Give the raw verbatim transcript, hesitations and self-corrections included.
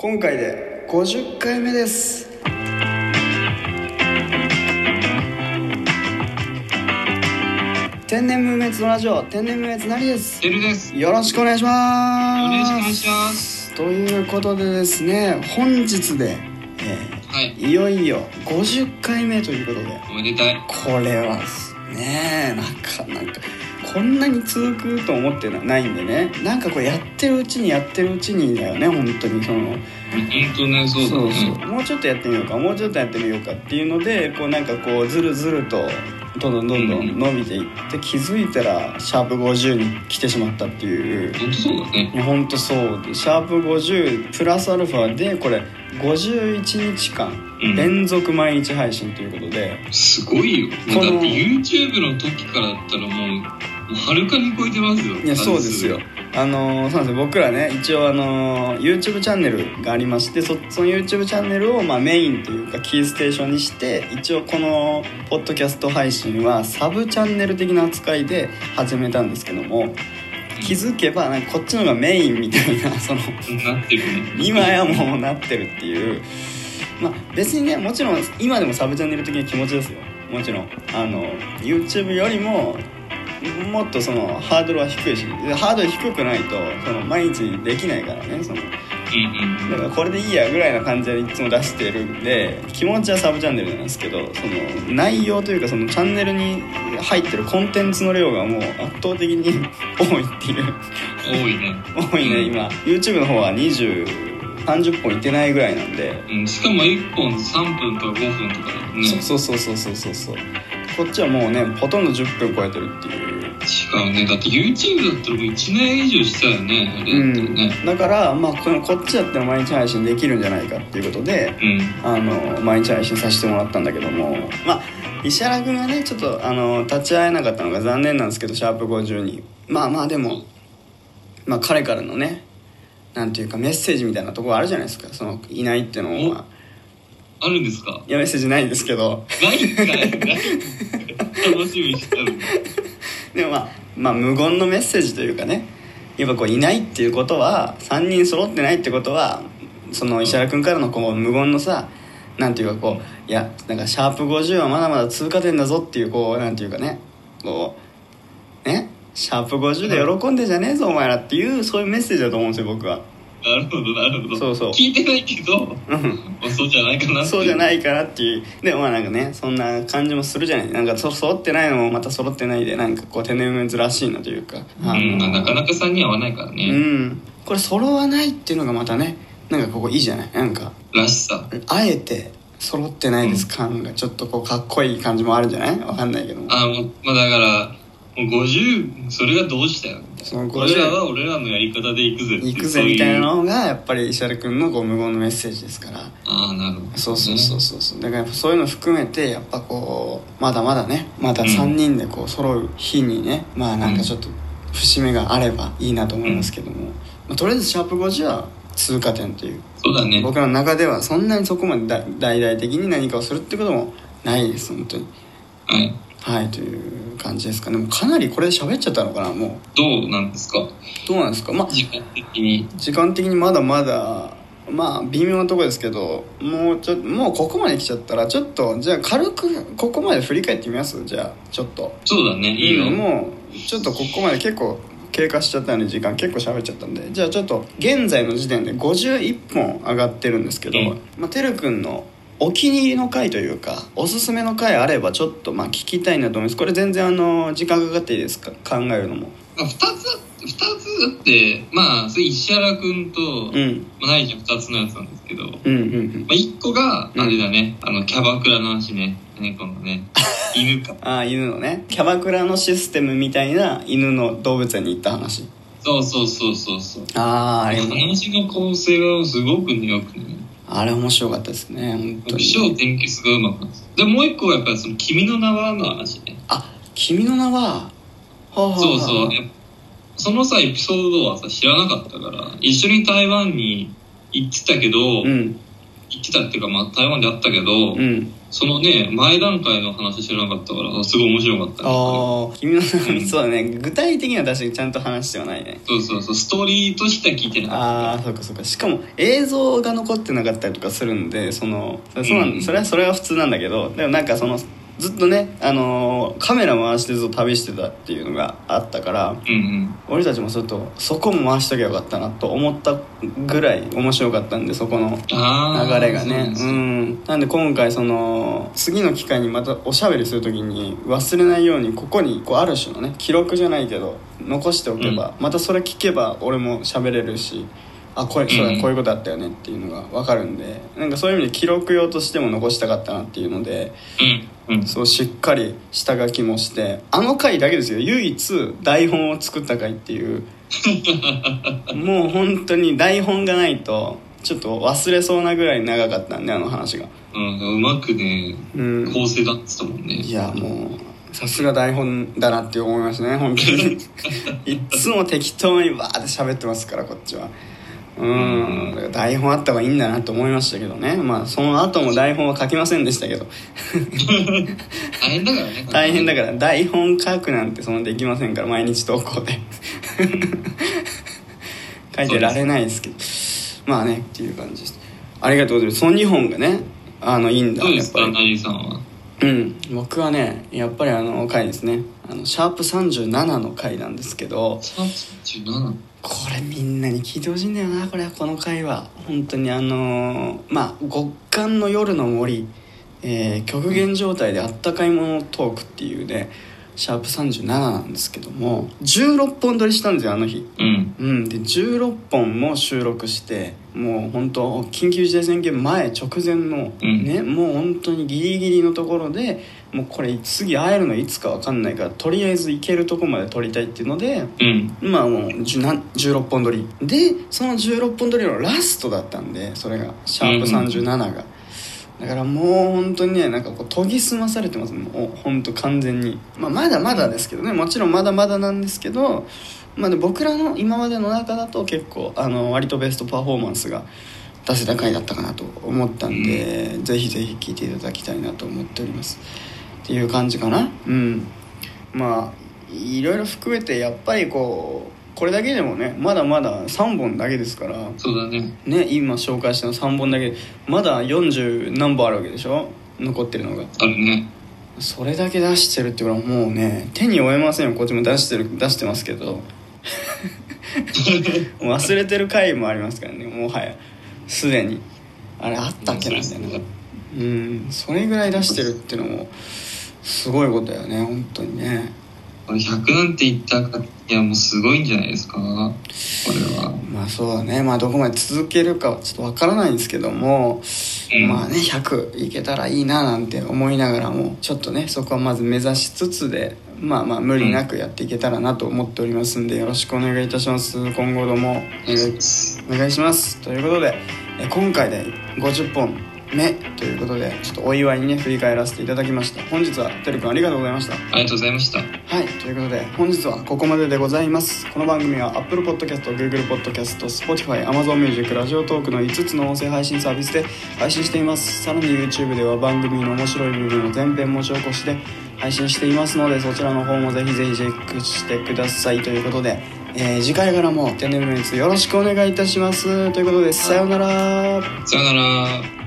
今回でごじゅっかいめです。天然無滅のラジオ、天然無滅なりです。てるです。よろしくお願いします。よろしくお願いします。ということでですね、本日で、えーはい、いよいよごじゅっかいめということで、おめでたい。これはね、なかなかこんなに続くと思ってないんでね、なんかこうやってるうちにやってるうちにだよね、本当にその本当にそうだね。そうそう、もうちょっとやってみようか、もうちょっとやってみようかっていうので、こうなんかこうずるずるとどんどんどんどん伸びていって、うん、気づいたらシャープごじゅうに来てしまったっていう。本当そうだね。本当そうで、シャープごじゅうプラスアルファでこれごじゅういちにちかん連続毎日配信ということで、うん、すごいよ。だって YouTube の時からだったらもうはるかに超えてますよ。いや、そうですよ。あのー、そうなんですよ。僕らね、一応あのー、YouTube チャンネルがありまして、そ、その YouTube チャンネルをまあメインというかキーステーションにして、一応このポッドキャスト配信はサブチャンネル的な扱いで始めたんですけども、気づけばなんかこっちの方がメインみたいな、そのなってる今やもうなってるっていう。まあ別にね、もちろん今でもサブチャンネル的な気持ちですよ。もちろんあの YouTube よりももっとそのハードルは低いし、ハードル低くないとその毎日できないからね、その、うんうん、だからこれでいいやぐらいな感じでいつも出してるんで、気持ちはサブチャンネルなんですけど、その内容というかそのチャンネルに入ってるコンテンツの量がもう圧倒的に多いっていう多いね多いね今 YouTube の方はにじゅう、さんじゅっぽんいってないぐらいなんで、うん、しかもいっぽんさんぷんとかごふんとかだね。そうそうそうそうそうそう、こっちはもうね、ほとんどじゅっぷん超えてるっていう。違うね、だって YouTube だったらもういちねん以上したよね、あれだったらね、うん、だから、まあ、このこっちだったら毎日配信できるんじゃないかっていうことで、うん、あの毎日配信させてもらったんだけども、まあ石原君がね、ちょっとあの立ち会えなかったのが残念なんですけど、シャープごじゅうに、まあまあでも、まあ、彼からのね、なんていうかメッセージみたいなところあるじゃないですか、そのいないっていうのは。あるんですか？いや、メッセージないんですけど。ないんかい。楽しみにしてる。でもまあ、まあ、無言のメッセージというかね、やっぱこういないっていうことは、さんにん揃ってないってことは、その石原くんからのこう無言のさ、なんていうかこう、いや、なんかシャープごじゅうはまだまだ通過点だぞっていう、こう、なんていうかね、こう、ね、シャープごじゅうで喜んでじゃねえぞ、お前らっていう、そういうメッセージだと思うんですよ、僕は。なるほどなるほど。そうそう、聞いてないけど、うん、そうじゃないかなっていうそうじゃないかなっていう。でもまあなんかね、そんな感じもするじゃない。なんかそ揃ってないのもまた揃ってないで、なんかこう天然無滅らしいなというか、うん、あのなかなかさんに合わないからね、うん、これ揃わないっていうのがまたね、なんかここいいじゃない、なんからしさ、あえて揃ってないです感がちょっとこうかっこいい感じもあるんじゃない、わかんないけども。あも、まあ、だからごじゅう、それがどうしたよ、俺らは俺らのやり方で行くぜ行くぜみたいなのがやっぱり石原くんのこう無言のメッセージですから。ああ、なるほど、ね、そうそうそうそう、だからやっぱそういうの含めて、やっぱこうまだまだね、まださんにんでこう揃う日にね、うん、まあなんかちょっと節目があればいいなと思いますけども、うん、まあ、とりあえずシャープごじゅうは通過点という。そうだね、僕の中ではそんなにそこまで大々的に何かをするってこともないです、本当に。はい、はい、という感じですかね。もうかなりこれ喋っちゃったのかな、もう。どうなんですか。どうなんですか。まあ時間的に時間的にまだまだまあ微妙なとこですけど、もうちょもうここまで来ちゃったら、ちょっとじゃあ軽くここまで振り返ってみます。じゃあちょっと。そうだね。いいよ。もうちょっとここまで結構経過しちゃったので、時間結構喋っちゃったんで、じゃあちょっと現在の時点でごじゅういっぽん上がってるんですけど、まあてるくんのお気に入りの回というかおすすめの回あればちょっとまあ聞きたいなと思います。これ全然あの時間かかっていいですか、考えるのも。ふたつ、ふたつだってまあそれ石原くんと、うん、まあ大事なふたつのやつなんですけど、うんうんうん、まあ、いっこがあれだね、うん、あのキャバクラの話ね、猫のね犬かああ犬のね、キャバクラのシステムみたいな、犬の動物園に行った話。そうそうそうそうそう、あああれ話の構成がすごくよくね、あれ面白かったですね、本当に。気象天気すごいうまくなった。でもう一個はやっぱりその君の名はの話ね。あ、君の名は、ははそうそう、そのさエピソードはさ知らなかったから、一緒に台湾に行ってたけど、うん、行ってたっていうか、まあ、台湾であったけど、うん、そのね前段階の話知らなかったからすごい面白かった、ね、ああ君のそうだね、具体的には確かにちゃんと話してはないね。そうそうそう、ストーリーとしては聞いてなかった、ね、ああそうかそうか。しかも映像が残ってなかったりとかするんで、その そ, そうなん、うん、それはそれは普通なんだけど、でもなんかそのずっとね、あのー、カメラ回してずっと旅してたっていうのがあったから、うんうん、俺たちもちょっとそこも回しときゃよかったなと思ったぐらい面白かったんで、そこの流れがね。 う, うんなんで今回その次の機会にまたおしゃべりするときに忘れないように、ここにこうある種のね記録じゃないけど残しておけば、うん、またそれ聞けば俺も喋れるし、あ、これ、そうだ、こういうことあったよねっていうのが分かるんで、なんかそういう意味で記録用としても残したかったなっていうので、うんうん、そうしっかり下書きもして、あの回だけですよ唯一台本を作った回っていうもう本当に台本がないとちょっと忘れそうなぐらい長かったんで、あの話が、うん、うまくね、うん、構成だっつったもんね。いやもうさすが台本だなって思いますね本当にいつも適当にバーって喋ってますからこっちは。うん、うん、台本あった方がいいんだなと思いましたけどね。まあその後も台本は書きませんでしたけど大変だからね大変だから台本書くなんてそんなできませんから、毎日投稿で書いてられないですけど、まあねっていう感じです。ありがとうございます。そのにほんがね、あのいいんだ。そうですか、ナリーさんは。うん、僕はねやっぱりあの回ですね、あのシャープさんじゅうななの回なんですけど、シャープさんじゅうなな、これみんなに聞いてほしいんだよな。これはこの回は本当にあのー、まあ極寒の夜の森、えー、極限状態であったかいものトークっていうね、シャープさんじゅうなななんですけども、じゅうろっぽん撮りしたんですよあの日、うん、うん、でじゅうろっぽんも収録して、もう本当緊急事態宣言前直前の、うん、ね、もう本当にギリギリのところで、もうこれ次会えるのいつか分かんないからとりあえず行けるとこまで撮りたいっていうので、うん、まあもうじゅうろっぽん撮りで、そのじゅうろっぽん撮りのラストだったんで、それがシャープさんじゅうななが、うん、だからもう本当にね、なんかこう研ぎ澄まされてますもう本当完全に、まあ、まだまだですけどね、もちろんまだまだなんですけど、まあ、で僕らの今までの中だと結構あの割とベストパフォーマンスが出せた回だったかなと思ったんで、うん、ぜひぜひ聴いていただきたいなと思っておりますっていう感じかな。うん、まあいろいろ含めてやっぱりこうこれだけでもね、まだまださんぼんだけですから。そうだ ね, ね今紹介したのさんぼんだけでまだよんじゅう何本あるわけでしょ、残ってるのがあるね。それだけ出してるってことはもうね手に負えませんよ。こっちも出してる出してますけど忘れてる回もありますからね、もはやすでにあれあったっけなみたいな、うん、それぐらい出してるっていうのもすごいことだよね本当にね。これひゃくなんて言ったか、いやもうすごいんじゃないですかこれは。まあそうだね、まあどこまで続けるかはちょっとわからないんですけども、うん、まあねひゃくいけたらいいななんて思いながらも、ちょっとねそこはまず目指しつつで、まあまあ無理なくやっていけたらなと思っておりますんで、よろしくお願いいたします。今後ともお願いしますということで、今回でごじゅっぽんめということで、ちょっとお祝いにね振り返らせていただきました。本日はてるくんありがとうございました。ありがとうございました。はい、ということで本日はここまででございます。この番組は Apple Podcast、Google Podcast、Spotify、Amazon Music、ラジオトークのいつつの音声配信サービスで配信しています。さらに YouTube では番組の面白い部分を全編持ち起こしで配信していますので、そちらの方もぜひぜひチェックしてくださいということで、えー、次回からも天然メンツよろしくお願いいたしますということで、さようなら。さようなら。